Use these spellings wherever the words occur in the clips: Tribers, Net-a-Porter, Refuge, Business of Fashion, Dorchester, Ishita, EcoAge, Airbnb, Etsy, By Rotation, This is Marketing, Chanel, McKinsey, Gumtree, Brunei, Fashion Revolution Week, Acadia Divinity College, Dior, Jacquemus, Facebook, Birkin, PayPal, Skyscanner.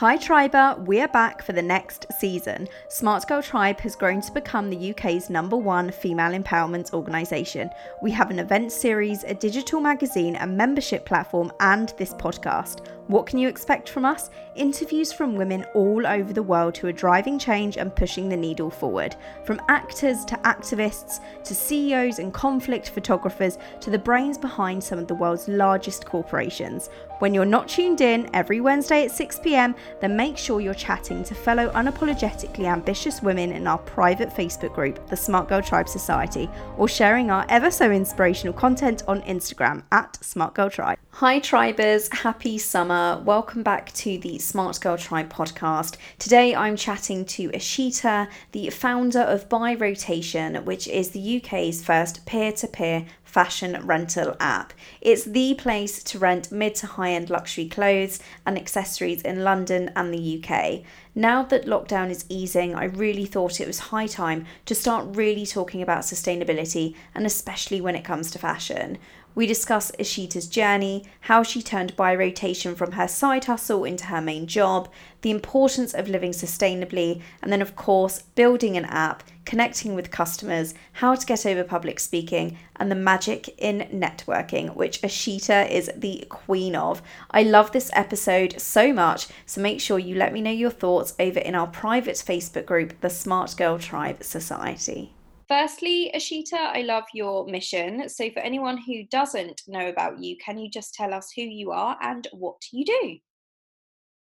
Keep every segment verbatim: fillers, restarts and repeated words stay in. Hi Triber, we're back for the next season. Smart Girl Tribe has grown to become the U K's number one female empowerment organisation. We have an event series, a digital magazine, a membership platform and this podcast. What can you expect from us? Interviews from women all over the world who are driving change and pushing the needle forward. From actors to activists, to C E Os and conflict photographers, to the brains behind some of the world's largest corporations. When you're not tuned in every Wednesday at six p m, then make sure you're chatting to fellow unapologetically ambitious women in our private Facebook group, the Smart Girl Tribe Society, or sharing our ever so inspirational content on Instagram at Smart Girl Tribe. Hi Tribers, happy summer. Welcome back to the Smart Girl Tribe podcast. Today I'm chatting to Ishita, the founder of By Rotation, which is the U K's first peer-to-peer fashion rental app. It's the place to rent mid to high-end luxury clothes and accessories in London and the U K. Now that lockdown is easing, I really thought it was high time to start really talking about sustainability, and especially when it comes to fashion. We discuss Ishita's journey, how she turned By Rotation from her side hustle into her main job, the importance of living sustainably, and then of course, building an app, connecting with customers, how to get over public speaking, and the magic in networking, which Ishita is the queen of. I love this episode so much, so make sure you let me know your thoughts over in our private Facebook group, the Smart Girl Tribe Society. Firstly, Ishita, I love your mission. So for anyone who doesn't know about you, can you just tell us who you are and what you do?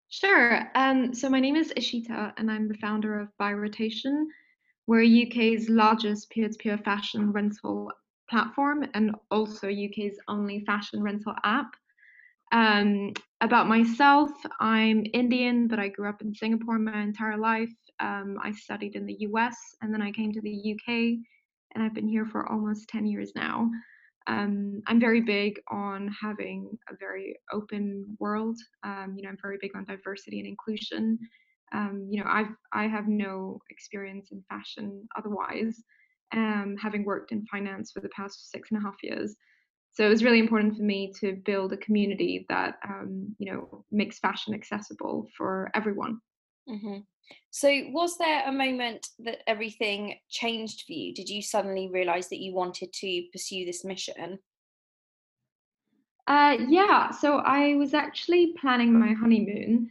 Sure. Um, so my name is Ishita and I'm the founder of By Rotation. We're U K's largest peer-to-peer fashion rental platform and also U K's only fashion rental app. Um, about myself, I'm Indian, but I grew up in Singapore my entire life. Um, I studied in the U S and then I came to the U K and I've been here for almost ten years now. Um, I'm very big on having a very open world. Um, you know, I'm very big on diversity and inclusion. Um, you know, I've, I have no experience in fashion otherwise, um, having worked in finance for the past six and a half years. So it was really important for me to build a community that, um, you know, makes fashion accessible for everyone. Mm-hmm. So was there a moment that everything changed for you? Did you suddenly realize that you wanted to pursue this mission? Uh, yeah, so I was actually planning my honeymoon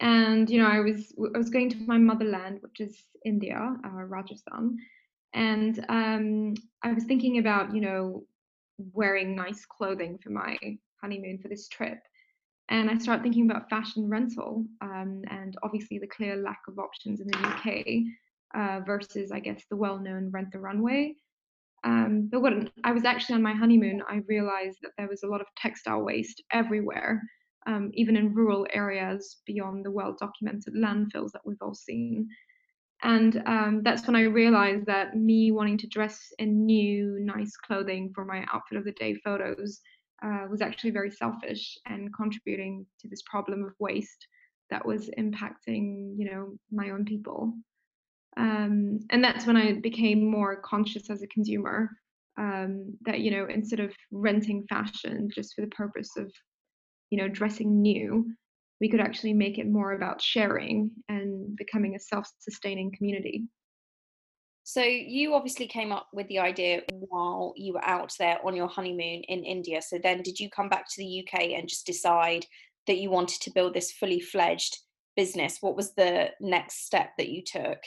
and, you know, I was I was going to my motherland, which is India, uh, Rajasthan. And um, I was thinking about, you know, wearing nice clothing for my honeymoon for this trip. And I started thinking about fashion rental um, and obviously the clear lack of options in the U K uh, versus, I guess, the well-known Rent the Runway. Um, but when I was actually on my honeymoon, I realized that there was a lot of textile waste everywhere, um, even in rural areas beyond the well-documented landfills that we've all seen. And um, that's when I realized that me wanting to dress in new, nice clothing for my outfit of the day photos Uh, was actually very selfish and contributing to this problem of waste that was impacting, you know, my own people. Um, and that's when I became more conscious as a consumer um, that, you know, instead of renting fashion just for the purpose of, you know, dressing new, we could actually make it more about sharing and becoming a self-sustaining community. So you obviously came up with the idea while you were out there on your honeymoon in India. So then did you come back to the U K and just decide that you wanted to build this fully fledged business? What was the next step that you took?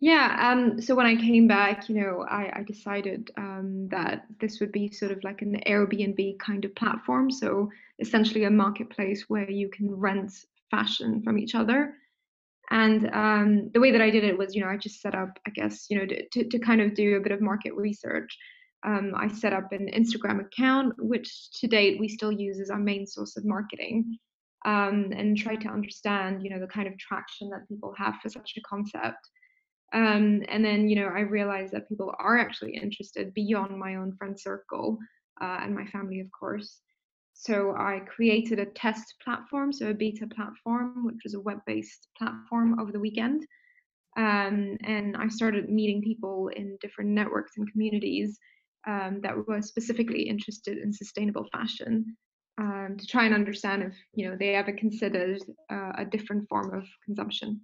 Yeah, um, so when I came back, you know, I, I decided um, that this would be sort of like an Airbnb kind of platform. So essentially a marketplace where you can rent fashion from each other. And um, the way that I did it was, you know, I just set up, I guess, you know, to, to kind of do a bit of market research. Um, I set up an Instagram account, which to date we still use as our main source of marketing, um, and try to understand, you know, the kind of traction that people have for such a concept. Um, and then, you know, I realized that people are actually interested beyond my own friend circle uh, and my family, of course. So I created a test platform, so a beta platform, which was a web-based platform over the weekend. Um, and I started meeting people in different networks and communities um, that were specifically interested in sustainable fashion. um, to try and understand if, you know, they ever considered uh, a different form of consumption.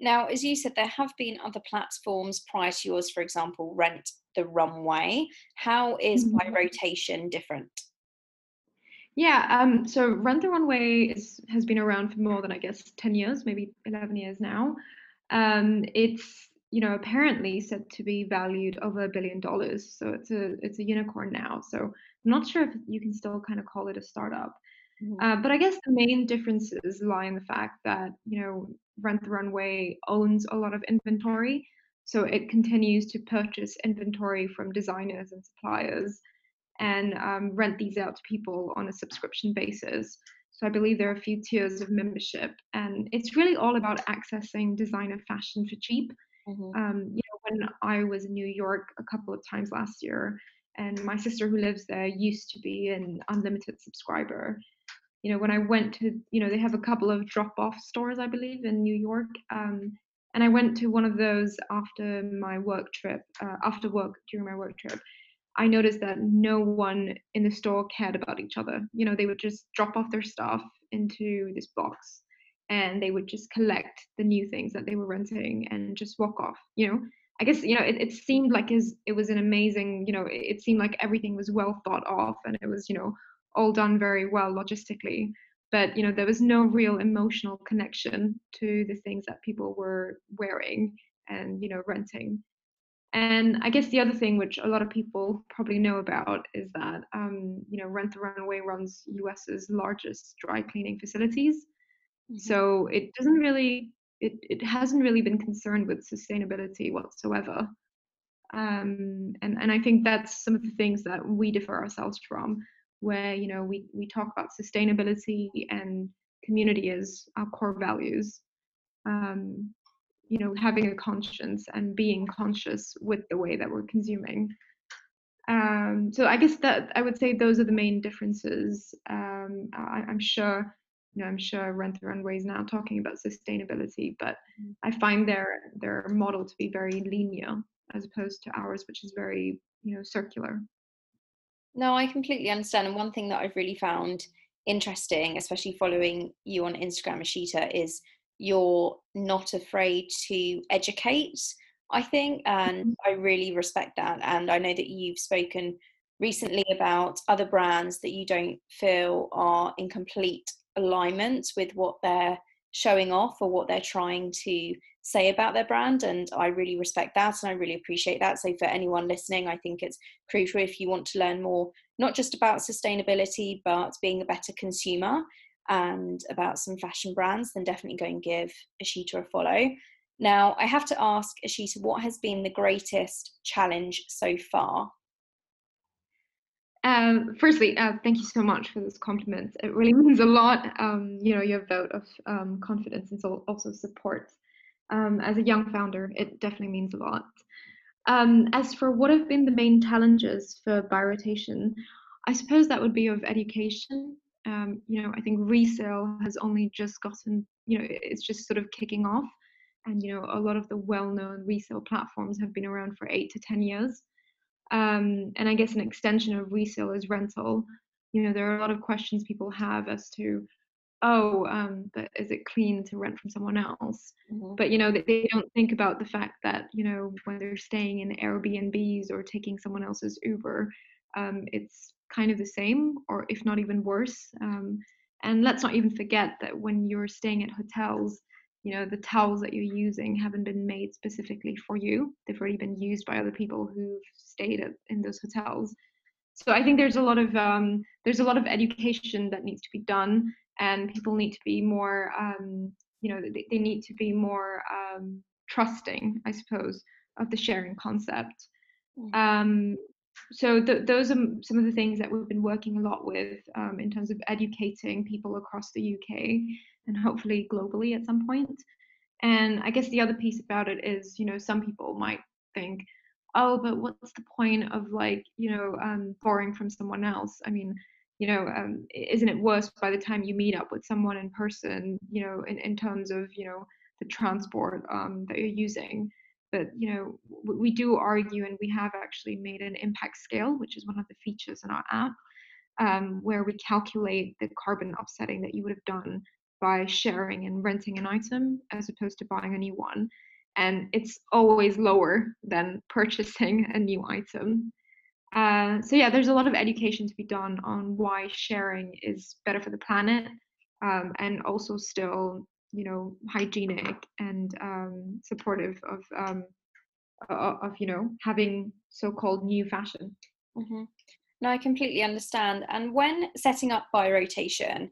Now, as you said, there have been other platforms prior to yours, for example, Rent the Runway. How is mm-hmm. By Rotation different? Yeah, um, so Rent the Runway is, has been around for more than, I guess, ten years, maybe eleven years now. Um, it's, you know, apparently said to be valued over a billion dollars. So it's a it's a unicorn now. So I'm not sure if you can still kind of call it a startup. Uh, but I guess the main differences lie in the fact that, you know, Rent the Runway owns a lot of inventory. So it continues to purchase inventory from designers and suppliers and um, rent these out to people on a subscription basis. So I believe there are a few tiers of membership. And it's really all about accessing designer fashion for cheap. Mm-hmm. Um, you know, when I was in New York a couple of times last year, and my sister who lives there used to be an unlimited subscriber. You know, when I went to, you know, they have a couple of drop-off stores, I believe, in New York. Um, and I went to one of those after my work trip, uh, after work, during my work trip. I noticed that no one in the store cared about each other. You know, they would just drop off their stuff into this box and they would just collect the new things that they were renting and just walk off, you know. I guess, you know, it, it seemed like is it was an amazing, you know, it, it seemed like everything was well thought of and it was, you know, all done very well logistically, but, you know, there was no real emotional connection to the things that people were wearing and, you know, renting. And I guess the other thing which a lot of people probably know about is that, um, you know, Rent the Runway runs U S's largest dry cleaning facilities. Mm-hmm. So it doesn't really, it, it hasn't really been concerned with sustainability whatsoever. Um, and, and I think that's some of the things that we differ ourselves from, where, you know, we, we talk about sustainability and community as our core values, um, you know, having a conscience and being conscious with the way that we're consuming. Um, so I guess that I would say those are the main differences. Um, I, I'm sure, you know, I'm sure Rent the Runway is now talking about sustainability, but I find their their model to be very linear as opposed to ours, which is very, you know, circular. No, I completely understand. And one thing that I've really found interesting, especially following you on Instagram, Ishita, is you're not afraid to educate, I think. And I really respect that. And I know that you've spoken recently about other brands that you don't feel are in complete alignment with what they're showing off or what they're trying to say about their brand, and I really respect that and I really appreciate that. So for anyone listening, I think it's crucial, if you want to learn more not just about sustainability but being a better consumer and about some fashion brands, then definitely go and give Ishita a follow. Now I have to ask, Ishita, what has been the greatest challenge so far? Um, firstly, uh, thank you so much for this compliment. It really means a lot, um, you know, your vote of um, confidence and so also support. Um, as a young founder, it definitely means a lot. Um, as for what have been the main challenges for By Rotation, I suppose that would be of education. Um, you know, I think resale has only just gotten, you know, it's just sort of kicking off. And, you know, a lot of the well-known resale platforms have been around for eight to ten years. Um, and I guess an extension of resale is rental. You know, there are a lot of questions people have as to, oh, um, but is it clean to rent from someone else? Mm-hmm. But, you know, they, they don't think about the fact that, you know, when they're staying in Airbnbs or taking someone else's Uber, um, it's kind of the same, or if not even worse. Um, and let's not even forget that when you're staying at hotels, you know, the towels that you're using haven't been made specifically for you. They've already been used by other people who've stayed at, in those hotels. So I think there's a lot of um, there's a lot of education that needs to be done, and people need to be more, um, you know, they, they need to be more um, trusting, I suppose, of the sharing concept. Mm-hmm. Um, so th- those are some of the things that we've been working a lot with um, in terms of educating people across the U K. And hopefully globally at some point. And I guess the other piece about it is, you know, some people might think, oh, but what's the point of, like, you know, um, borrowing from someone else? I mean, you know, um, isn't it worse by the time you meet up with someone in person, you know, in, in terms of, you know, the transport um, that you're using? But, you know, we do argue, and we have actually made an impact scale, which is one of the features in our app. um, where we calculate the carbon offsetting that you would have done by sharing and renting an item as opposed to buying a new one. And it's always lower than purchasing a new item. Uh, so yeah, there's a lot of education to be done on why sharing is better for the planet, um, and also still, you know, hygienic and um, supportive of, um, of, you know, having so-called new fashion. Mm-hmm. No, I completely understand. And when setting up By Rotation,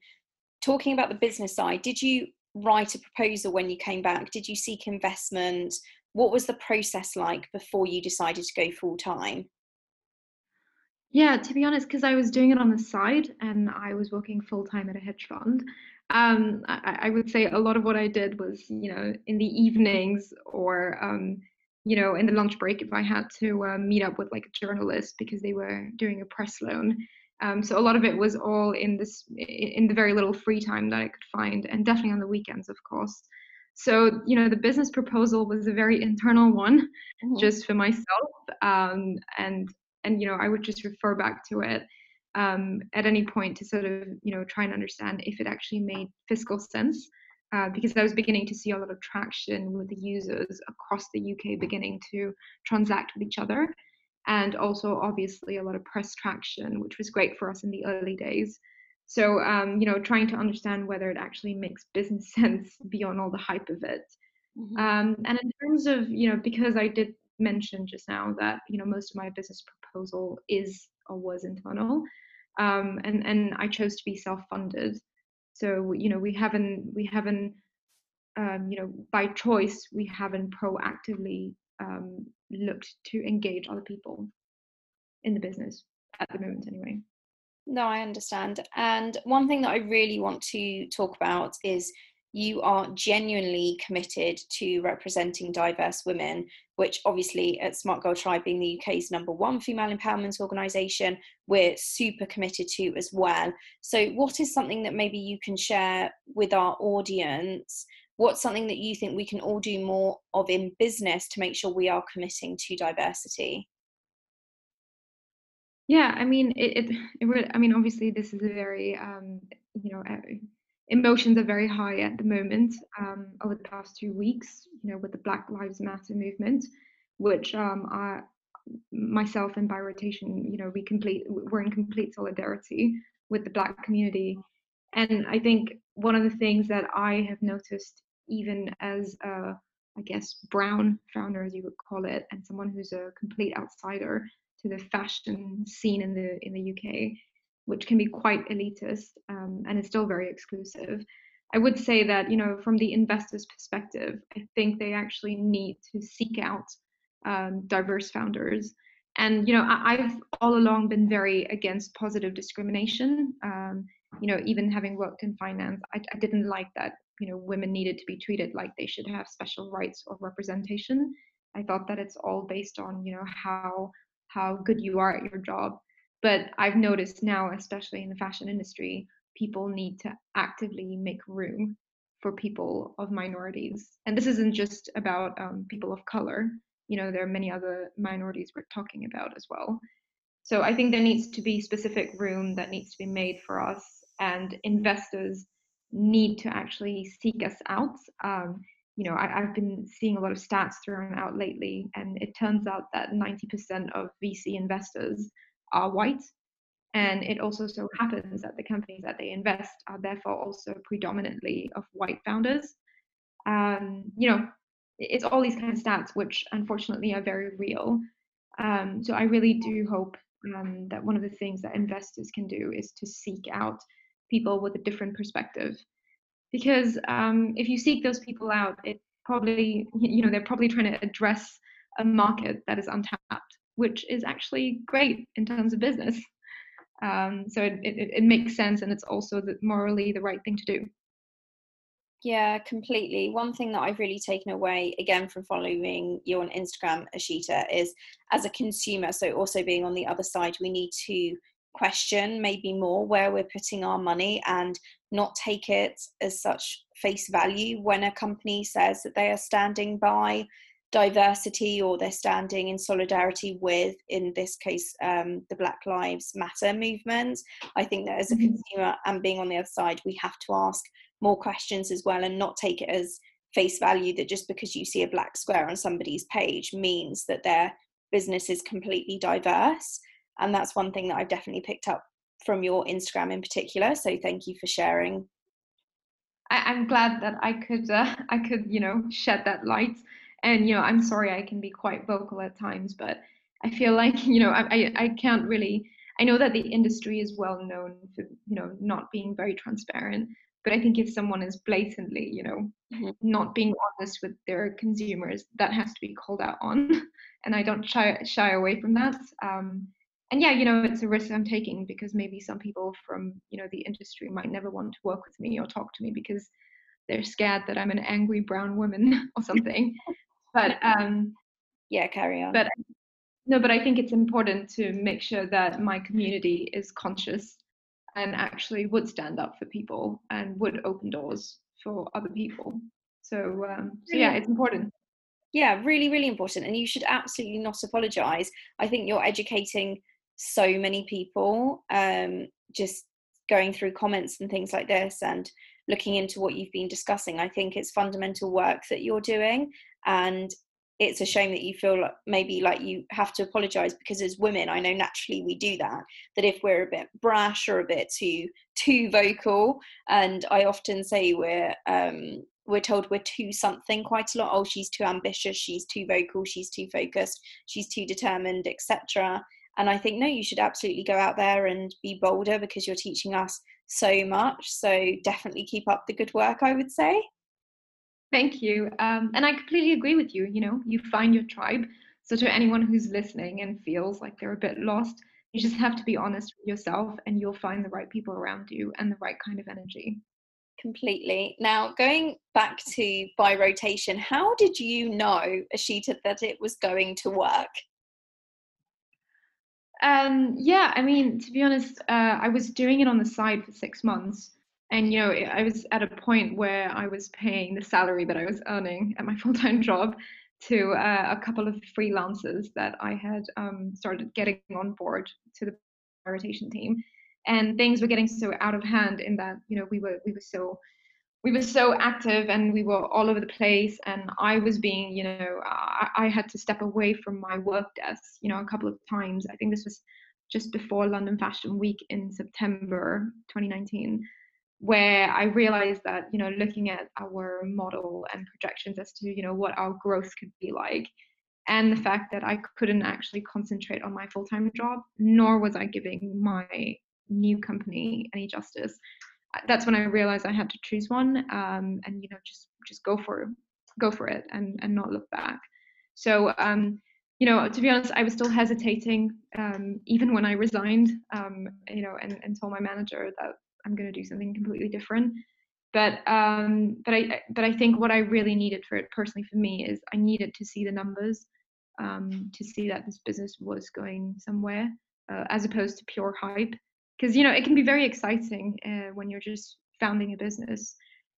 talking about the business side, did you write a proposal when you came back? Did you seek investment? What was the process like before you decided to go full time? Yeah, to be honest, because I was doing it on the side and I was working full time at a hedge fund. Um, I, I would say a lot of what I did was, you know, in the evenings or, um, you know, in the lunch break if I had to uh, meet up with like a journalist because they were doing a press loan. Um, so a lot of it was all in this, in the very little free time that I could find, and definitely on the weekends, of course. So, you know, the business proposal was a very internal one, mm-hmm. just for myself. Um, and, and, you know, I would just refer back to it um, at any point to sort of, you know, try and understand if it actually made fiscal sense, uh, because I was beginning to see a lot of traction with the users across the U K beginning to transact with each other. And also, obviously, a lot of press traction, which was great for us in the early days. So, um, you know, trying to understand whether it actually makes business sense beyond all the hype of it. Mm-hmm. Um, and in terms of, you know, because I did mention just now that, you know, most of my business proposal is or was internal, um, and, and I chose to be self-funded. So, you know, we haven't, we haven't, um, you know, by choice, we haven't proactively Um, looked to engage other people in the business at the moment anyway. No, I understand. And one thing that I really want to talk about is you are genuinely committed to representing diverse women, which obviously at Smart Girl Tribe, being the U K's number one female empowerment organisation, we're super committed to as well. So what is something that maybe you can share with our audience? What's something that you think we can all do more of in business to make sure we are committing to diversity? Yeah, I mean, it. it, it really, I mean, obviously, this is a very, um, you know, emotions are very high at the moment um, over the past two weeks. You know, with the Black Lives Matter movement, which um, I, myself and By Rotation, you know, we complete, we're in complete solidarity with the Black community. And I think one of the things that I have noticed, even as a, I guess, brown founder, as you would call it, and someone who's a complete outsider to the fashion scene in the in the U K, which can be quite elitist um, and is still very exclusive, I would say that, you know, from the investors' perspective, I think they actually need to seek out um, diverse founders. And, you know, I, I've all along been very against positive discrimination. Um, you know, even having worked in finance, I, I didn't like that, you know, women needed to be treated like they should have special rights or representation. I thought that it's all based on, you know, how how good you are at your job. But I've noticed now, especially in the fashion industry, people need to actively make room for people of minorities. And this isn't just about um, people of color. You know, there are many other minorities we're talking about as well. So I think there needs to be specific room that needs to be made for us, and investors need to actually seek us out. Um, you know, I, I've been seeing a lot of stats thrown out lately, and it turns out that ninety percent of V C investors are white. And it also so happens that the companies that they invest are therefore also predominantly of white founders. Um, you know, it's all these kind of stats, which unfortunately are very real. Um, so I really do hope um, that one of the things that investors can do is to seek out people with a different perspective, because um, if you seek those people out, it probably, you know, they're probably trying to address a market that is untapped, which is actually great in terms of business. Um, so it, it, it makes sense, and it's also the, morally the right thing to do. Yeah, completely. One thing that I've really taken away, again, from following you on Instagram, Ashita, is as a consumer, so also being on the other side, we need to question maybe more where we're putting our money and not take it as such face value when a company says that they are standing by diversity or they're standing in solidarity with, in this case, um, the Black Lives Matter movement. I think that as a mm-hmm. consumer and being on the other side, we have to ask more questions as well and not take it as face value that just because you see a black square on somebody's page means that their business is completely diverse. And that's one thing that I've definitely picked up from your Instagram in particular. So thank you for sharing. I, I'm glad that I could, uh, I could, you know, shed that light. And, you know, I'm sorry, I can be quite vocal at times, but I feel like, you know, I, I, I can't really, I know that the industry is well known for, you know, not being very transparent, but I think if someone is blatantly, you know, mm-hmm. not being honest with their consumers, that has to be called out on. And I don't shy, shy away from that. Um, and yeah, you know, it's a risk I'm taking because maybe some people from, you know, the industry might never want to work with me or talk to me because they're scared that I'm an angry brown woman or something. But um, yeah, carry on. But no, but I think it's important to make sure that my community is conscious and actually would stand up for people and would open doors for other people. So, um, so yeah, it's important. Yeah, really, really important. And you should absolutely not apologize. I think you're educating so many people, um, just going through comments and things like this and looking into what you've been discussing. I think it's fundamental work that you're doing. And it's a shame that you feel like maybe like you have to apologize, because as women, I know naturally we do that, that if we're a bit brash or a bit too too vocal, and I often say we're um, we're told we're too something quite a lot. Oh, she's too ambitious, she's too vocal, she's too focused, she's too determined, et cetera. And I think, no, you should absolutely go out there and be bolder because you're teaching us so much. So definitely keep up the good work, I would say. Thank you. Um, and I completely agree with you. You know, you find your tribe. So to anyone who's listening and feels like they're a bit lost, you just have to be honest with yourself and you'll find the right people around you and the right kind of energy. Completely. Now, going back to By Rotation, how did you know, Ashita, that it was going to work? Um, yeah, I mean, to be honest, uh, I was doing it on the side for six months. And, you know, I was at a point where I was paying the salary that I was earning at my full-time job to uh, a couple of freelancers that I had um, started getting on board to the rotation team. And things were getting so out of hand in that, you know, we were we were so we were so active and we were all over the place. And I was being, you know, I, I had to step away from my work desk, you know, a couple of times. I think this was just before London Fashion Week in September twenty nineteen. Where I realized that, you know, looking at our model and projections as to, you know, what our growth could be like, and the fact that I couldn't actually concentrate on my full-time job, nor was I giving my new company any justice. That's when I realized I had to choose one, um, and, you know, just just go for go for it and, and not look back. So, um, you know, to be honest, I was still hesitating, um, even when I resigned, um, you know, and, and told my manager that I'm going to do something completely different. But um, but I but I think what I really needed for it personally for me is I needed to see the numbers, um, to see that this business was going somewhere, uh, as opposed to pure hype. Because, you know, it can be very exciting uh, when you're just founding a business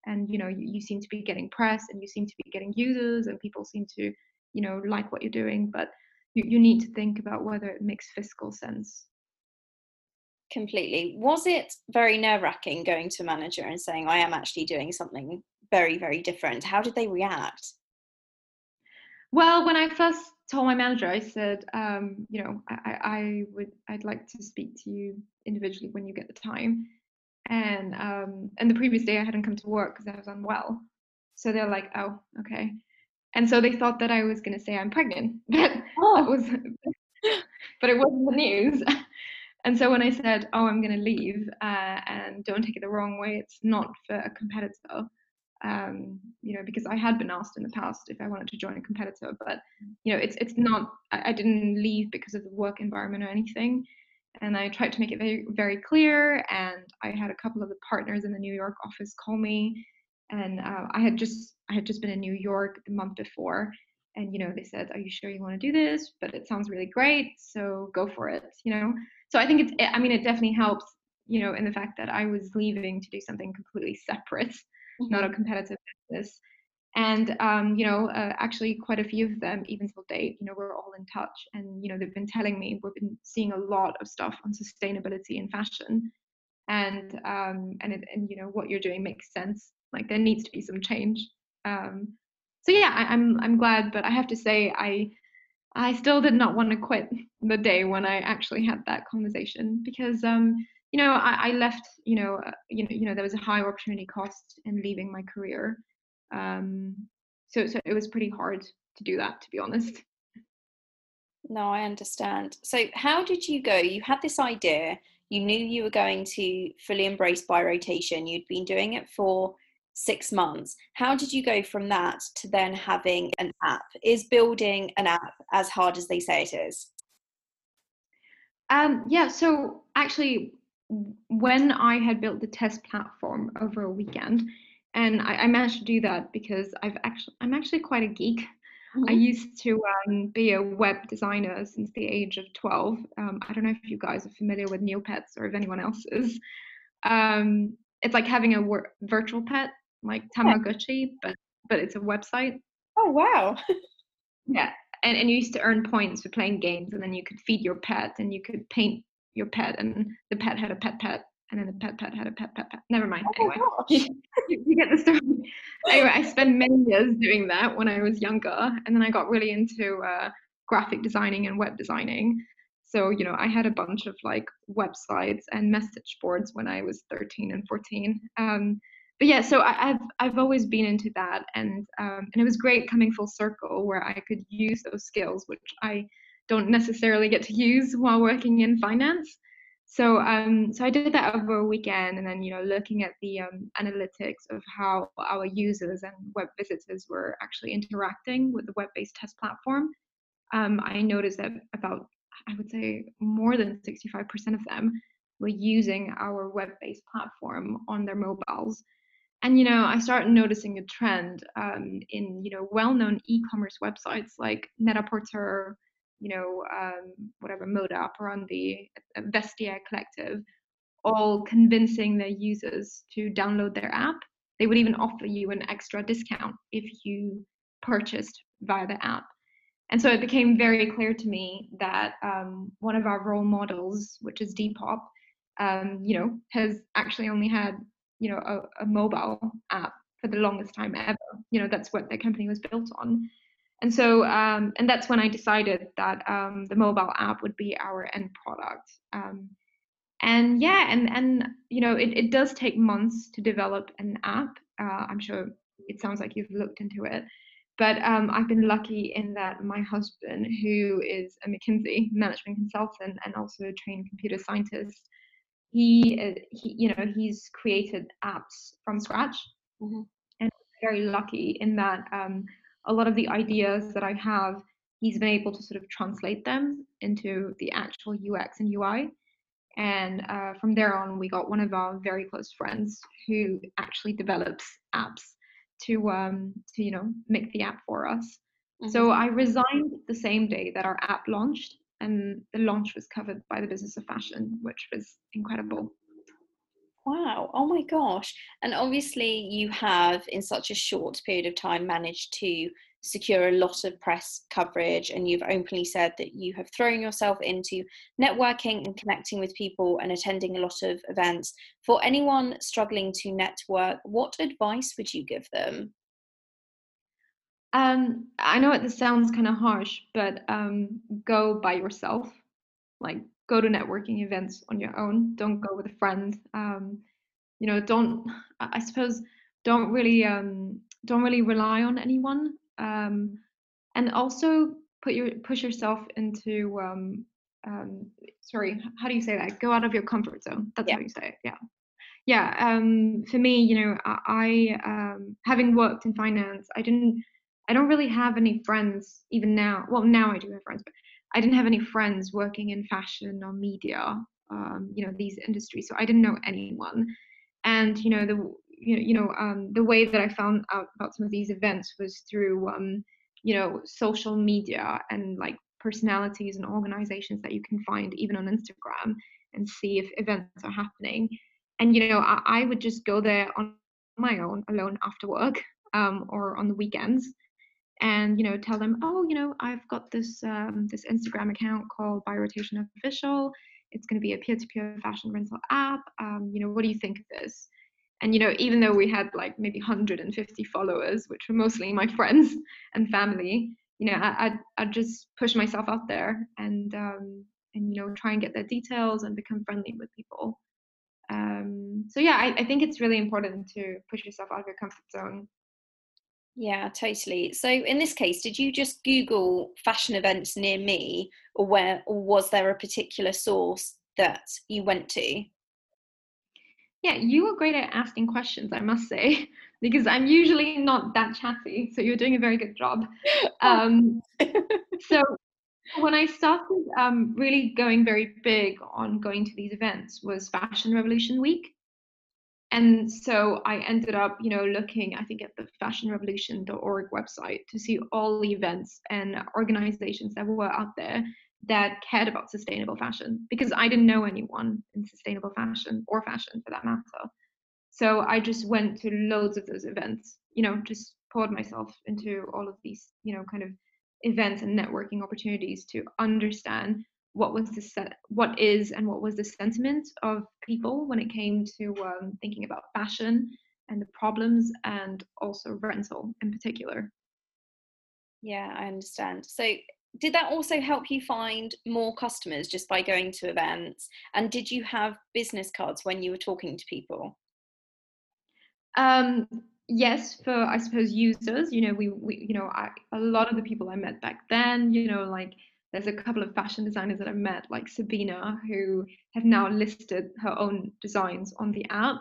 and, you know, you, you seem to be getting press and you seem to be getting users and people seem to, you know, like what you're doing. But you, you need to think about whether it makes fiscal sense. Completely. Was it very nerve-wracking going to a manager and saying, I am actually doing something very, very different? How did they react? Well, when I first told my manager, I said, um, you know, I, I would, I'd like to speak to you individually when you get the time. And um, and the previous day I hadn't come to work because I was unwell. So they're like, oh, okay. And so they thought that I was going to say I'm pregnant, but oh. that was, but it wasn't the news. And so when I said, oh, I'm going to leave, uh, and don't take it the wrong way, it's not for a competitor, um, you know, because I had been asked in the past if I wanted to join a competitor, but, you know, it's it's not, I, I didn't leave because of the work environment or anything. And I tried to make it very, very clear. And I had a couple of the partners in the New York office call me. And uh, I had just I had just been in New York the month before. And, you know, they said, are you sure you want to do this? But it sounds really great. So go for it, you know. So I think it's, I mean, it definitely helps, you know, in the fact that I was leaving to do something completely separate, mm-hmm. not a competitive business. And, um, you know, uh, actually quite a few of them, even till date, you know, we're all in touch, and, you know, they've been telling me, we've been seeing a lot of stuff on sustainability in fashion, and, um, and, it, and, you know, what you're doing makes sense. Like, there needs to be some change. Um, so yeah, I, I'm, I'm glad, but I have to say, I, I still did not want to quit the day when I actually had that conversation, because, um, you know, I, I left, you know, uh, you know, you know, there was a high opportunity cost in leaving my career. Um, so, so it was pretty hard to do that, to be honest. No, I understand. So how did you go? You had this idea, you knew you were going to fully embrace By Rotation. You'd been doing it for six months. How did you go from that to then having an app? Is building an app as hard as they say it is? Um, yeah, so actually when I had built the test platform over a weekend, and I, I managed to do that because I've actually, I'm actually quite a geek. Mm-hmm. I used to um, be a web designer since the age of twelve. Um, I don't know if you guys are familiar with Neopets or if anyone else is. Um, it's like having a wor- virtual pet, like Tamagotchi, but but it's a website. Oh, wow. Yeah, and, and you used to earn points for playing games, and then you could feed your pet, and you could paint your pet, and the pet had a pet pet. And then the pet pet had a pet pet pet. Never mind. Oh, anyway, you, you get the story. Anyway, I spent many years doing that when I was younger, and then I got really into uh, graphic designing and web designing. So you know, I had a bunch of like websites and message boards when I was thirteen and fourteen. Um, but yeah, so I, I've I've always been into that, and um, and it was great coming full circle where I could use those skills, which I don't necessarily get to use while working in finance. So um, so I did that over a weekend, and then, you know, looking at the um, analytics of how our users and web visitors were actually interacting with the web-based test platform, um, I noticed that about, I would say, more than sixty-five percent of them were using our web-based platform on their mobiles. And, you know, I started noticing a trend um, in, you know, well-known e-commerce websites like Net-a-Porter, you know, um, whatever, Moda, Operandi, Vestiaire Collective, all convincing their users to download their app. They would even offer you an extra discount if you purchased via the app. And so it became very clear to me that um, one of our role models, which is Depop, um, you know, has actually only had, you know, a, a mobile app for the longest time ever. You know, that's what their company was built on. And so, um, and that's when I decided that um, the mobile app would be our end product. Um, and yeah, and, and you know, it, it does take months to develop an app. Uh, I'm sure it sounds like you've looked into it, but um, I've been lucky in that my husband, who is a McKinsey management consultant and also a trained computer scientist, he, he you know, he's created apps from scratch. Mm-hmm. And very lucky in that, um, a lot of the ideas that I have, he's been able to sort of translate them into the actual U X and U I. And uh, from there on, we got one of our very close friends who actually develops apps to, um, to you know, make the app for us. Mm-hmm. So I resigned the same day that our app launched, and the launch was covered by the Business of Fashion, which was incredible. Wow. Oh my gosh. And obviously you have in such a short period of time managed to secure a lot of press coverage, and you've openly said that you have thrown yourself into networking and connecting with people and attending a lot of events. For anyone struggling to network, what advice would you give them? Um, I know it sounds kind of harsh, but um, go by yourself. Like, go to networking events on your own. Don't go with a friend. Um, you know, don't, I suppose, don't really, um, don't really rely on anyone. Um, and also put your, push yourself into, um, um, sorry, how do you say that? Go out of your comfort zone. That's yeah. how you say it. Yeah. Yeah. Um, for me, you know, I, um, having worked in finance, I didn't, I don't really have any friends even now. Well, now I do have friends, but I didn't have any friends working in fashion or media, um, you know, these industries. So I didn't know anyone. And, you know, the, you know, you know um, the way that I found out about some of these events was through, um, you know, social media and like personalities and organizations that you can find even on Instagram and see if events are happening. And, you know, I, I would just go there on my own, alone after work. um, or on the weekends, and, you know, tell them, oh, you know, I've got this um, this Instagram account called By Rotation Official. It's going to be a peer-to-peer fashion rental app. Um, you know, what do you think of this? And, you know, even though we had like maybe one hundred fifty followers, which were mostly my friends and family, you know, I I, I just push myself out there and um, and, you know, try and get their details and become friendly with people. Um, so, yeah, I, I think it's really important to push yourself out of your comfort zone. Yeah, totally. So in this case, did you just Google fashion events near me, or where, or was there a particular source that you went to? Yeah, you were great at asking questions, I must say, because I'm usually not that chatty. So you're doing a very good job. Um, so when I started um, really going very big on going to these events was Fashion Revolution Week. And so I ended up, you know, looking, I think, at the fashion revolution dot org website to see all the events and organizations that were out there that cared about sustainable fashion, because I didn't know anyone in sustainable fashion or fashion for that matter. So I just went to loads of those events, you know, just poured myself into all of these, you know, kind of events and networking opportunities to understand what was the set, what is and what was the sentiment of people when it came to um, thinking about fashion and the problems, and also rental in particular. Yeah, I understand. So did that also help you find more customers just by going to events? And did you have business cards when you were talking to people? Um, yes, for, I suppose, users, you know, we, we you know, I, a lot of the people I met back then, you know, like, there's a couple of fashion designers that I met, like Sabina, who have now listed her own designs on the app.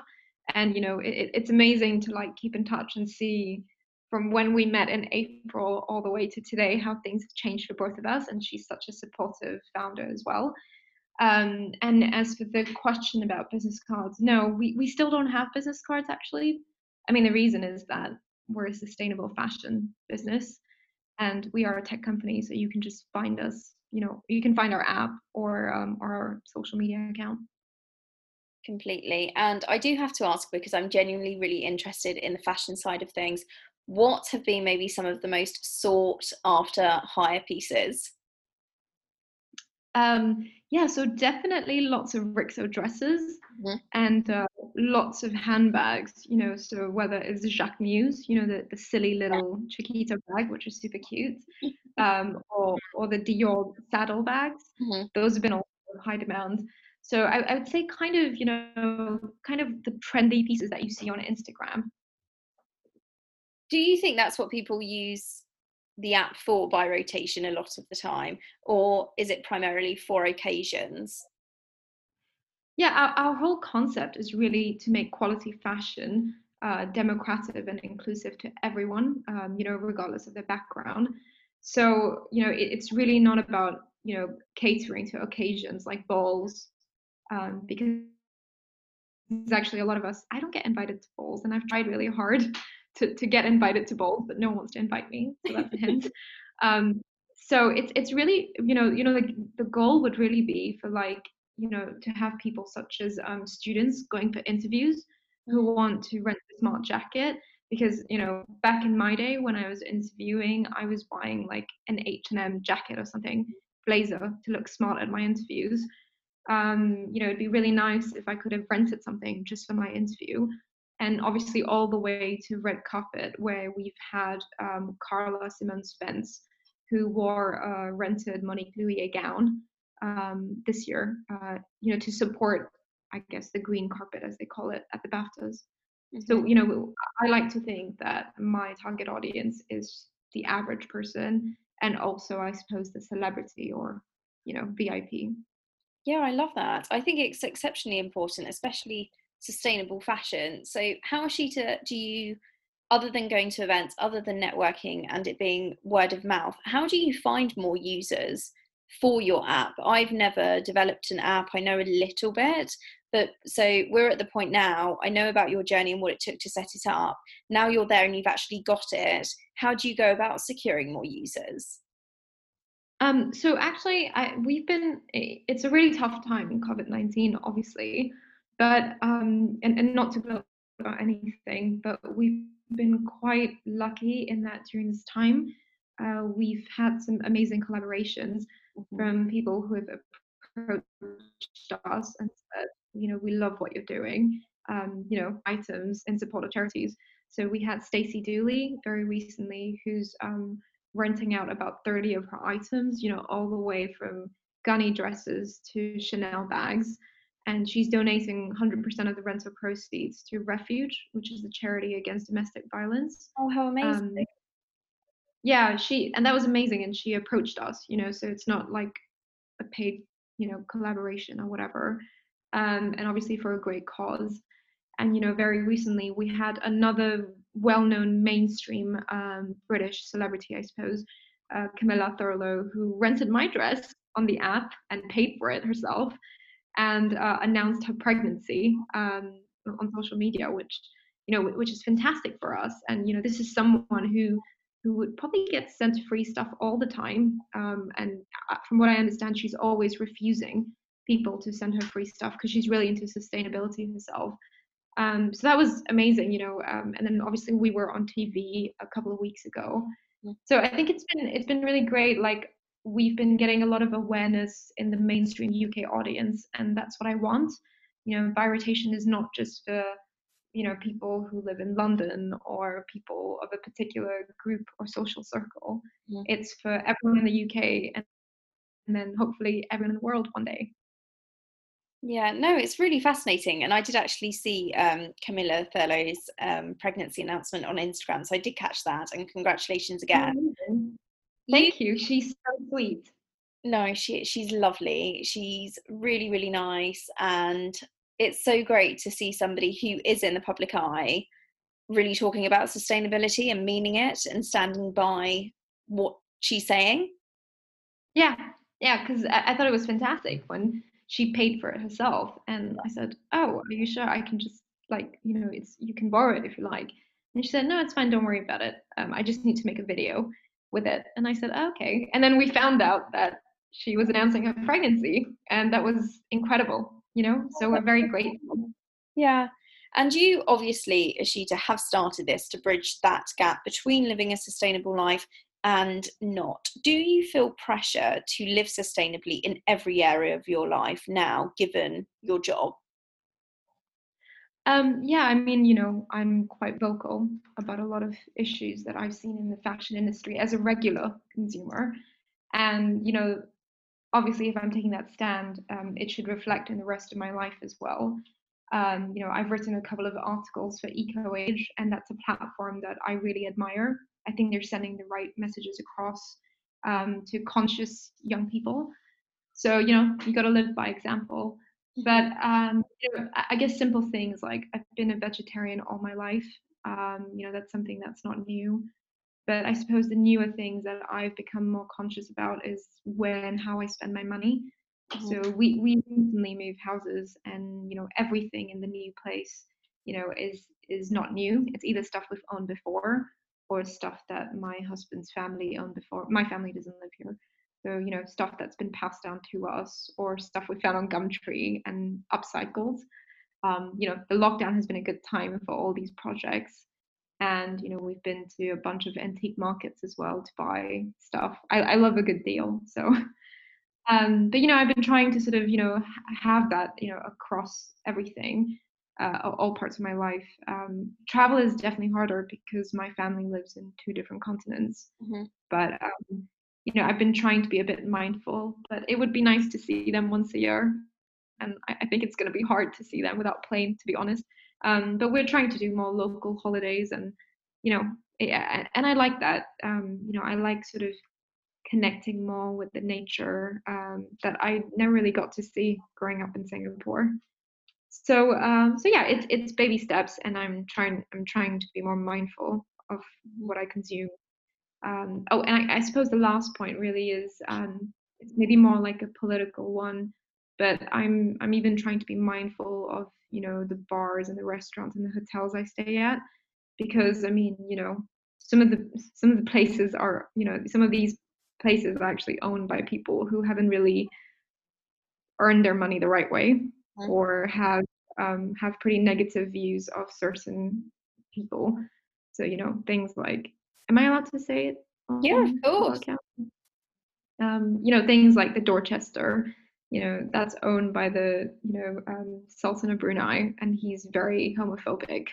And, you know, it, it's amazing to like keep in touch and see from when we met in April all the way to today how things have changed for both of us. And she's such a supportive founder as well. Um, and as for the question about business cards, no, we, we still don't have business cards, actually. I mean, the reason is that we're a sustainable fashion business. And we are a tech company, so you can just find us, you know, you can find our app or um, our social media account. Completely. And I do have to ask, because I'm genuinely really interested in the fashion side of things, what have been maybe some of the most sought after hire pieces? Um, yeah, so definitely lots of Rixo dresses, mm-hmm. and uh, lots of handbags, you know, so whether it's Jacquemus, you know, the, the silly little Chiquito bag, which is super cute, um, or, or the Dior saddle bags, mm-hmm. those have been all high demand. So I, I would say kind of, you know, kind of the trendy pieces that you see on Instagram. Do you think that's what people use the app for, By Rotation, a lot of the time, or is it primarily for occasions? Yeah, our, our whole concept is really to make quality fashion uh, democratic and inclusive to everyone, um, you know, regardless of their background. So, you know, it, it's really not about, you know, catering to occasions like balls, um, because actually a lot of us, I don't get invited to balls, and I've tried really hard to, to get invited to balls, but no one wants to invite me, so that's a hint. Um, so it's it's really, you know, you know, like the goal would really be for, like, you know, to have people such as um, students going for interviews who want to rent a smart jacket, because, you know, back in my day when I was interviewing, I was buying like an H and M jacket or something, blazer, to look smart at my interviews. Um, you know, it'd be really nice if I could have rented something just for my interview. And obviously all the way to red carpet, where we've had um, Carla Simone Spence, who wore a rented Monique Lhuillier gown um, this year, uh, you know, to support, I guess, the green carpet, as they call it, at the BAFTAs. Mm-hmm. So, you know, I like to think that my target audience is the average person, and also, I suppose, the celebrity or, you know, V I P. Yeah, I love that. I think it's exceptionally important, especially sustainable fashion. So how, Ashita, do you, other than going to events, other than networking and it being word of mouth, how do you find more users for your app? I've never developed an app. I know a little bit, but so we're at the point now, I know about your journey and what it took to set it up. Now you're there and you've actually got it. How do you go about securing more users? Um, so actually, I, we've been, it's a really tough time in COVID nineteen, obviously. But, um, and, and not to gloat about anything, but we've been quite lucky in that during this time, uh, we've had some amazing collaborations mm-hmm. from people who have approached us and said, you know, we love what you're doing, um, you know, items in support of charities. So we had Stacey Dooley very recently, who's um, renting out about thirty of her items, you know, all the way from Ganni dresses to Chanel bags. And she's donating one hundred percent of the rental proceeds to Refuge, which is the charity against domestic violence. Oh, how amazing. Um, yeah, she, and that was amazing. And she approached us, you know, so it's not like a paid, you know, collaboration or whatever. Um, and obviously for a great cause. And, you know, very recently we had another well-known mainstream um, British celebrity, I suppose, uh, Camilla Thurlow, who rented my dress on the app and paid for it herself, and uh, announced her pregnancy um, on social media, which, you know, which is fantastic for us. And, you know, this is someone who who would probably get sent free stuff all the time. Um, and from what I understand, she's always refusing people to send her free stuff because she's really into sustainability herself. Um, so that was amazing, you know. Um, and then obviously we were on T V a couple of weeks ago. Yeah. So I think it's been it's been really great. Like, we've been getting a lot of awareness in the mainstream U K audience, and that's what I want. You know, By Rotation is not just for, you know, people who live in London or people of a particular group or social circle. Yeah. It's for everyone in the U K, and, and then hopefully everyone in the world one day. Yeah, no, it's really fascinating. And I did actually see um, Camilla Thurlow's um, pregnancy announcement on Instagram. So I did catch that, and congratulations again. Amazing. Thank you. She's so sweet. No, she she's lovely. She's really, really nice. And it's so great to see somebody who is in the public eye really talking about sustainability and meaning it and standing by what she's saying. Yeah, yeah, because I, I thought it was fantastic when she paid for it herself. And I said, oh, are you sure? I can just, like, you know, it's, you can borrow it if you like. And she said, no, it's fine. Don't worry about it. Um, I just need to make a video with it. And I said, oh, okay. And then we found out that she was announcing her pregnancy, and that was incredible, you know, so we're very grateful. Yeah. And you obviously, Ishita, have started this to bridge that gap between living a sustainable life and not. Do you feel pressure to live sustainably in every area of your life now, given your job? Um, yeah, I mean, you know, I'm quite vocal about a lot of issues that I've seen in the fashion industry as a regular consumer. And, you know, obviously, if I'm taking that stand, um, it should reflect in the rest of my life as well. Um, you know, I've written a couple of articles for EcoAge, and that's a platform that I really admire. I think they're sending the right messages across um, to conscious young people. So, you know, you got to live by example. But um, you know, I guess simple things like I've been a vegetarian all my life. Um, you know, that's something that's not new. But I suppose the newer things that I've become more conscious about is where and how I spend my money. So we, we recently moved houses, and, you know, everything in the new place, you know, is is not new. It's either stuff we've owned before, or stuff that my husband's family owned before. My family doesn't live here. So, you know, stuff that's been passed down to us, or stuff we found on Gumtree and upcycled. Um, you know, the lockdown has been a good time for all these projects. And, you know, we've been to a bunch of antique markets as well to buy stuff. I, I love a good deal. So, um, but, you know, I've been trying to sort of, you know, have that, you know, across everything. Uh, all parts of my life. Um, travel is definitely harder because my family lives in two different continents. Mm-hmm. But, um, you know, I've been trying to be a bit mindful, but it would be nice to see them once a year. And I, I think it's going to be hard to see them without plane, to be honest. Um, but we're trying to do more local holidays, and, you know, yeah, and I like that. Um, you know, I like sort of connecting more with the nature um, that I never really got to see growing up in Singapore. So, um, so yeah, it's it's baby steps, and I'm trying I'm trying to be more mindful of what I consume. Um, oh, and I, I suppose the last point really is um, it's maybe more like a political one, but I'm I'm even trying to be mindful of, you know, the bars and the restaurants and the hotels I stay at, because I mean, you know, some of the some of the places are, you know, some of these places are actually owned by people who haven't really earned their money the right way, or have um, have pretty negative views of certain people. So, you know, things like, am I allowed to say it? Yeah, of course. Um, you know, things like the Dorchester, you know, that's owned by the, you know, um, Sultan of Brunei, and he's very homophobic.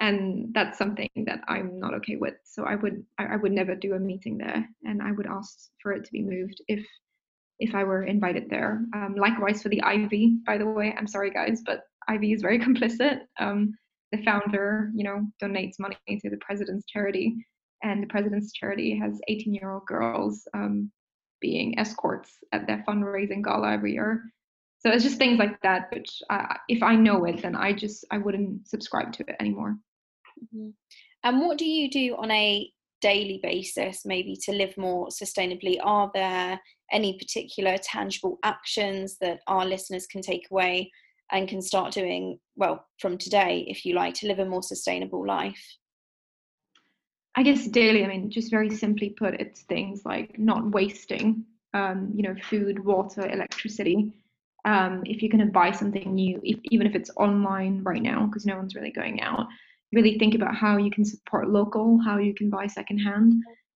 And that's something that I'm not okay with. So I would, I, I would never do a meeting there, and I would ask for it to be moved if, if I were invited there. Um, likewise for the Ivy, by the way. I'm sorry guys, but Ivy is very complicit. Um, the founder, you know, donates money to the president's charity, and the president's charity has eighteen-year-old girls um, being escorts at their fundraising gala every year. So it's just things like that, which uh, if I know it, then I just, I wouldn't subscribe to it anymore. Mm-hmm. And what do you do on a daily basis, maybe to live more sustainably? Are there any particular tangible actions that our listeners can take away and can start doing, well, from today, if you like, to live a more sustainable life? I guess daily, I mean, just very simply put, it's things like not wasting, um, you know, food, water, electricity. Um, if you're going to buy something new, if, even if it's online right now, because no one's really going out, really think about how you can support local, how you can buy secondhand.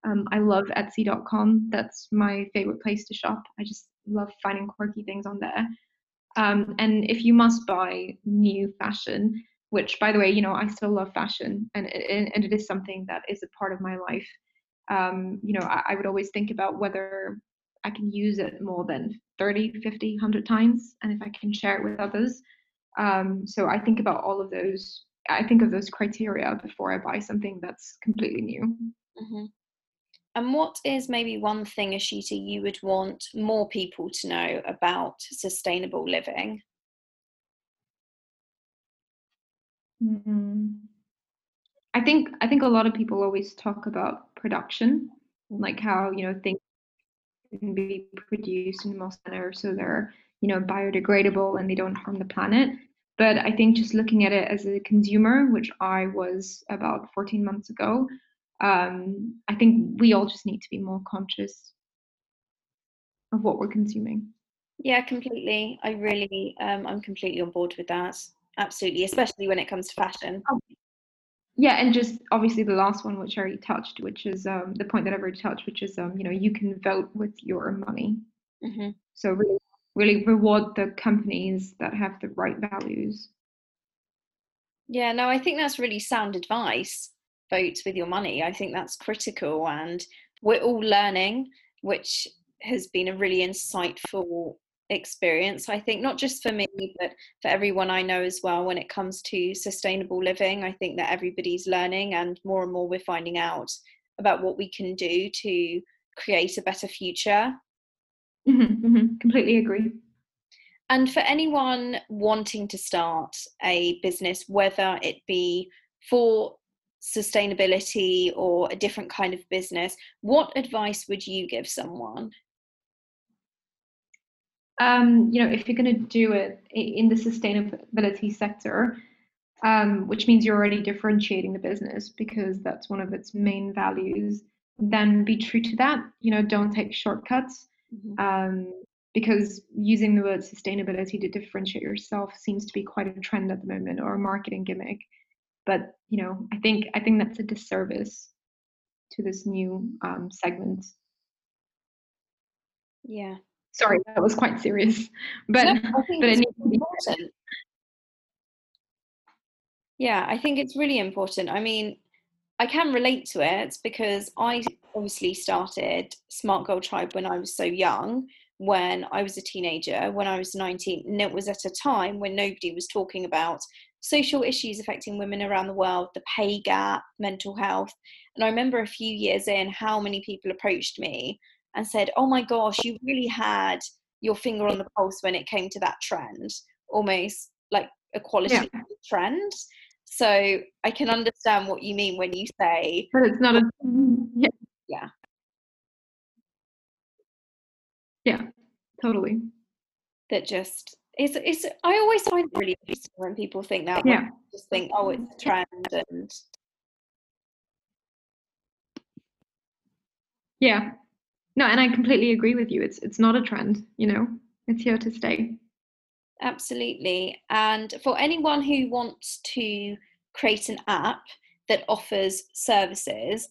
Um, I love Etsy dot com. That's my favorite place to shop. I just love finding quirky things on there. Um, and if you must buy new fashion, which, by the way, you know, I still love fashion, and it, and it is something that is a part of my life. Um, you know, I, I would always think about whether I can use it more than thirty, fifty, one hundred times, and if I can share it with others. Um, so I think about all of those, I think of those criteria before I buy something that's completely new. Mm-hmm. And what is maybe one thing, Ishita, you would want more people to know about sustainable living? Mm-hmm. I think, I think a lot of people always talk about production, like how, you know, things can be produced in the most manner so they're, you know, biodegradable and they don't harm the planet. But I think just looking at it as a consumer, which I was about fourteen months ago, um, I think we all just need to be more conscious of what we're consuming. Yeah, completely. I really, um, I'm completely on board with that. Absolutely, especially when it comes to fashion. Oh. Yeah, and just obviously the last one, which I already touched, which is um, the point that I've already touched, which is, um, you know, you can vote with your money. Mm-hmm. So really, really reward the companies that have the right values. Yeah, no, I think that's really sound advice. Vote with your money. I think that's critical. And we're all learning, which has been a really insightful experience, I think, not just for me, but for everyone I know as well, when it comes to sustainable living. I think that everybody's learning, and more and more we're finding out about what we can do to create a better future. Mm-hmm, mm-hmm. Completely agree. And for anyone wanting to start a business, whether it be for sustainability or a different kind of business, what advice would you give someone? Um, you know, if you're going to do it in the sustainability sector, um, which means you're already differentiating the business because that's one of its main values, then be true to that. You know, don't take shortcuts, mm-hmm. um, because using the word sustainability to differentiate yourself seems to be quite a trend at the moment, or a marketing gimmick. But, you know, I think I think that's a disservice to this new um, segment. Yeah. Sorry, that was quite serious, but no, I think but it needs to be important. Yeah, I think it's really important. I mean, I can relate to it because I obviously started Smart Girl Tribe when I was so young, when I was a teenager, when I was nineteen, and it was at a time when nobody was talking about social issues affecting women around the world, the pay gap, mental health. And I remember a few years in how many people approached me and said, oh my gosh, you really had your finger on the pulse when it came to that trend, almost like equality yeah. trend. So I can understand what you mean when you say, but it's not a yeah. yeah, yeah, totally. That just it's it's. I always find it really interesting when people think that. Yeah, like, just think, oh, it's a trend and yeah. No, and I completely agree with you. It's it's not a trend, you know, it's here to stay. Absolutely. And for anyone who wants to create an app that offers services,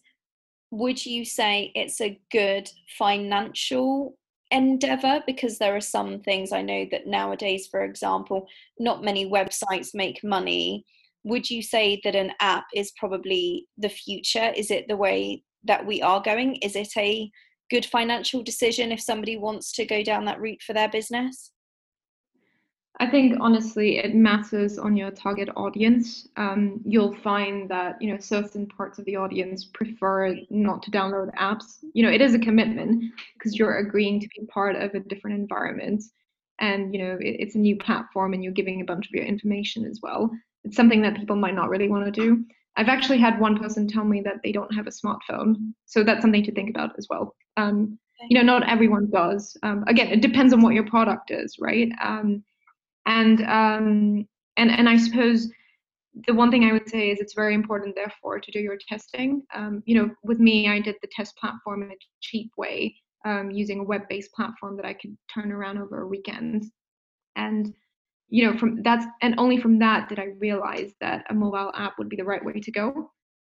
would you say it's a good financial endeavor? Because there are some things I know that nowadays, for example, not many websites make money. Would you say that an app is probably the future? Is it the way that we are going? Is it a good financial decision if somebody wants to go down that route for their business? I think honestly it matters on your target audience. Um, you'll find that, you know, certain parts of the audience prefer not to download apps. You know, it is a commitment because you're agreeing to be part of a different environment, and you know it, it's a new platform and you're giving a bunch of your information as well. It's something that people might not really want to do. I've actually had one person tell me that they don't have a smartphone, so that's something to think about as well. Um, you know, not everyone does. Um, again, it depends on what your product is, right? Um, And um, and and I suppose the one thing I would say is it's very important, therefore, to do your testing. Um, you know, with me, I did the test platform in a cheap way, um, using a web-based platform that I could turn around over a weekend. And you know, from that's and only from that did I realize that a mobile app would be the right way to go.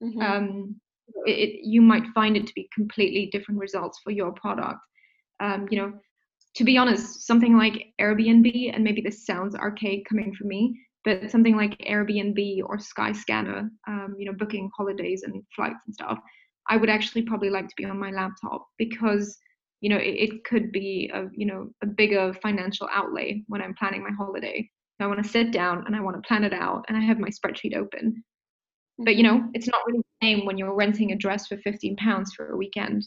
Mm-hmm. Um, it, it you might find it to be completely different results for your product. Um, you know. To be honest, something like Airbnb, and maybe this sounds archaic coming from me, but something like Airbnb or Skyscanner, um, you know, booking holidays and flights and stuff, I would actually probably like to be on my laptop because, you know, it, it could be a, you know, a bigger financial outlay when I'm planning my holiday. So I want to sit down and I want to plan it out and I have my spreadsheet open. But, you know, it's not really the same when you're renting a dress for fifteen pounds for a weekend.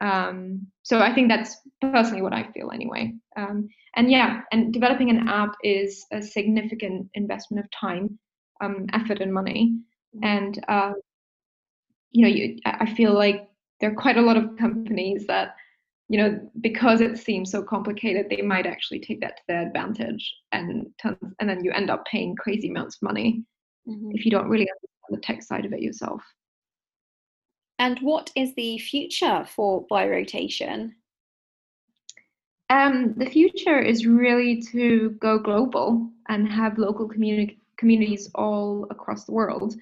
Um, so I think that's personally what I feel anyway. Um, and yeah, and developing an app is a significant investment of time, um, effort and money. Mm-hmm. And, uh, you know, you, I feel like there are quite a lot of companies that, you know, because it seems so complicated, they might actually take that to their advantage and tons, and then you end up paying crazy amounts of money mm-hmm. if you don't really understand the tech side of it yourself. And what is the future for By Rotation? Um, the future is really to go global and have local communi- communities all across the world.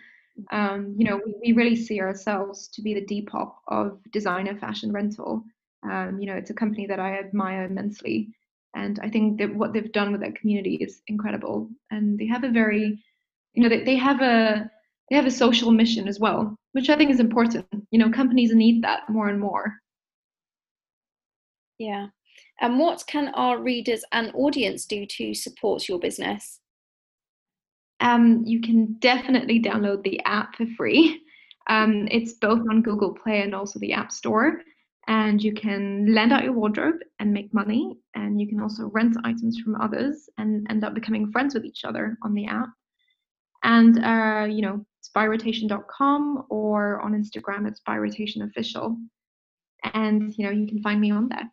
Um, you know, we, we really see ourselves to be the Depop of designer fashion rental. Um, you know, it's a company that I admire immensely. And I think that what they've done with that community is incredible. And they have a very, you know, they, they have a, they have a social mission as well, which I think is important. You know, companies need that more and more. Yeah. And what can our readers and audience do to support your business? Um, you can definitely download the app for free. Um, it's both on Google Play and also the App Store. And you can lend out your wardrobe and make money. And you can also rent items from others and end up becoming friends with each other on the app. And, uh, you know, it's by rotation dot com or on Instagram, it's by rotation official. And, you know, you can find me on there.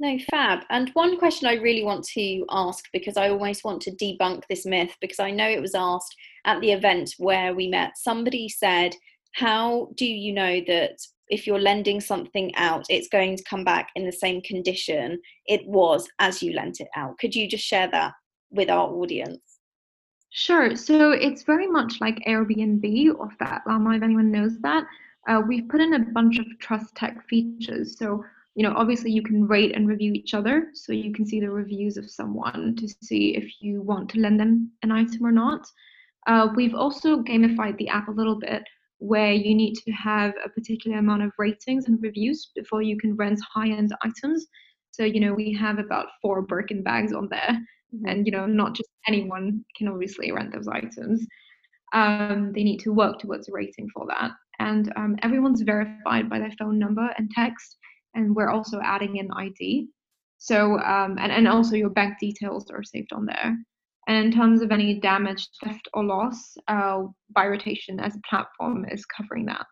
No, fab. And one question I really want to ask, because I always want to debunk this myth, because I know it was asked at the event where we met. Somebody said, how do you know that if you're lending something out, it's going to come back in the same condition it was as you lent it out? Could you just share that with our audience? Sure. So it's very much like Airbnb or FatLama, if anyone knows that. Uh, we've put in a bunch of trust tech features. So, you know, obviously you can rate and review each other. So you can see the reviews of someone to see if you want to lend them an item or not. Uh, we've also gamified the app a little bit where you need to have a particular amount of ratings and reviews before you can rent high-end items. So, you know, we have about four Birkin bags on there. And, you know, not just anyone can obviously rent those items. Um, they need to work towards a rating for that. And um, everyone's verified by their phone number and text. And we're also adding in I D. So, um, and, and also your bank details are saved on there. And in terms of any damage, theft or loss, uh, By Rotation as a platform is covering that.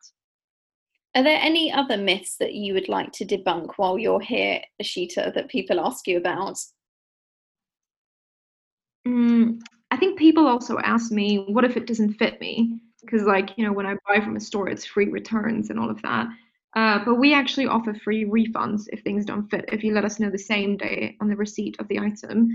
Are there any other myths that you would like to debunk while you're here, Ishita, that people ask you about? I think people also ask me, what if it doesn't fit me? Because, like, you know, when I buy from a store, it's free returns and all of that. Uh, but we actually offer free refunds if things don't fit, if you let us know the same day on the receipt of the item.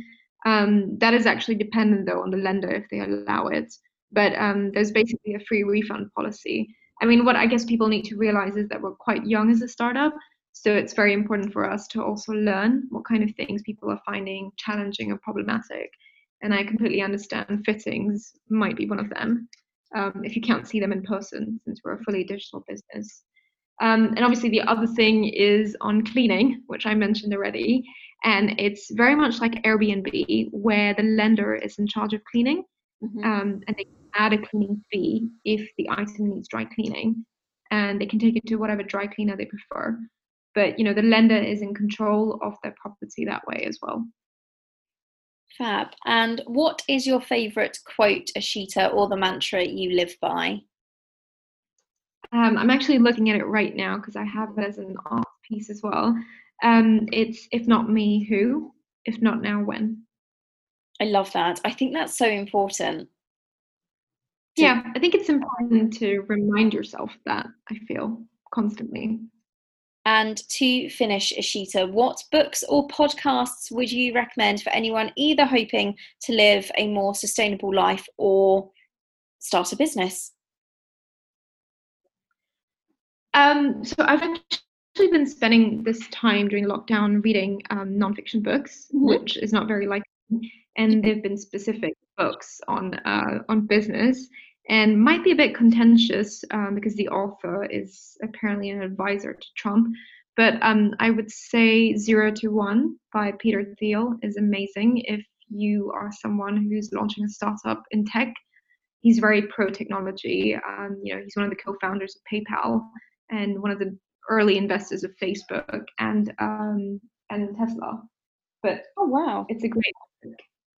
Um, that is actually dependent, though, on the lender if they allow it. But um, there's basically a free refund policy. I mean, what I guess people need to realize is that we're quite young as a startup. So it's very important for us to also learn what kind of things people are finding challenging or problematic. And I completely understand fittings might be one of them, um, if you can't see them in person, since we're a fully digital business. Um, and obviously the other thing is on cleaning, which I mentioned already. And it's very much like Airbnb, where the lender is in charge of cleaning. Mm-hmm. um, and they add a cleaning fee if the item needs dry cleaning, and they can take it to whatever dry cleaner they prefer. But, you know, the lender is in control of their property that way as well. Fab. And what is your favorite quote, Ashita, or the mantra you live by? Um, I'm actually looking at it right now because I have it as an art piece as well. Um, it's, if not me, who? If not now, when? I love that. I think that's so important. Yeah, I think it's important to remind yourself that, I feel, constantly. And to finish, Ashita, what books or podcasts would you recommend for anyone either hoping to live a more sustainable life or start a business? Um, so I've actually been spending this time during lockdown reading um, nonfiction books, mm-hmm. which is not very likely. And they've been specific books on uh, on business, and might be a bit contentious um, because the author is apparently an advisor to Trump. But um, I would say Zero to One by Peter Thiel is amazing if you are someone who's launching a startup in tech. He's very pro technology. Um, you know, he's one of the co-founders of PayPal and one of the early investors of Facebook and um, and Tesla. But oh wow, it's a great.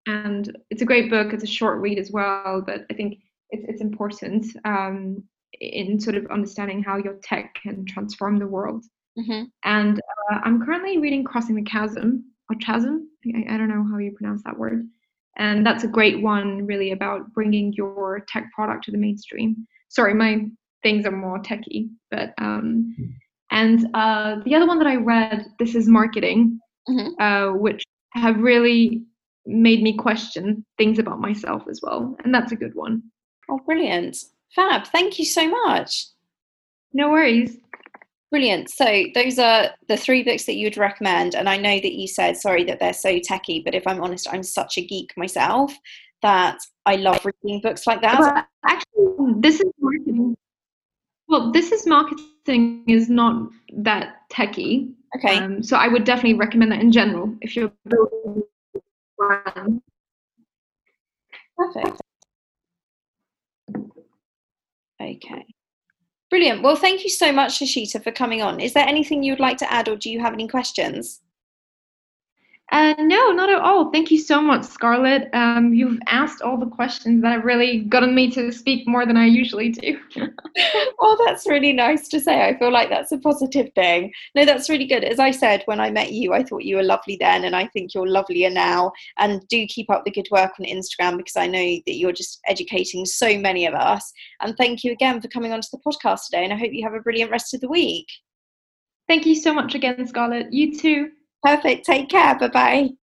And it's a great book. It's a short read as well, but I think it's it's important um, in sort of understanding how your tech can transform the world. Mm-hmm. And uh, I'm currently reading Crossing the Chasm, or Chasm. I, I don't know how you pronounce that word. And that's a great one, really, about bringing your tech product to the mainstream. Sorry, my things are more techie, but um, and uh, the other one that I read, This is Marketing, mm-hmm. uh, which have really made me question things about myself as well. And that's a good one. Oh, brilliant. Fab. Thank you so much. No worries. Brilliant. So those are the three books that you would recommend. And I know that you said, sorry, that they're so techie, but if I'm honest, I'm such a geek myself that I love reading books like that. Well, actually, this is marketing. Well, this is marketing is not that techie. Okay. Um, so I would definitely recommend that in general, if you're building Wow. Perfect. Okay. Brilliant. Well, thank you so much, Ashita, for coming on. Is there anything you would like to add, or do you have any questions? Uh, no, not at all. Thank you so much, Scarlett. Um, you've asked all the questions that have really gotten me to speak more than I usually do. Well, that's really nice to say. I feel like that's a positive thing. No, that's really good. As I said, when I met you, I thought you were lovely then, and I think you're lovelier now. And do keep up the good work on Instagram, because I know that you're just educating so many of us. And thank you again for coming onto the podcast today. And I hope you have a brilliant rest of the week. Thank you so much again, Scarlett. You too. Perfect. Take care. Bye-bye.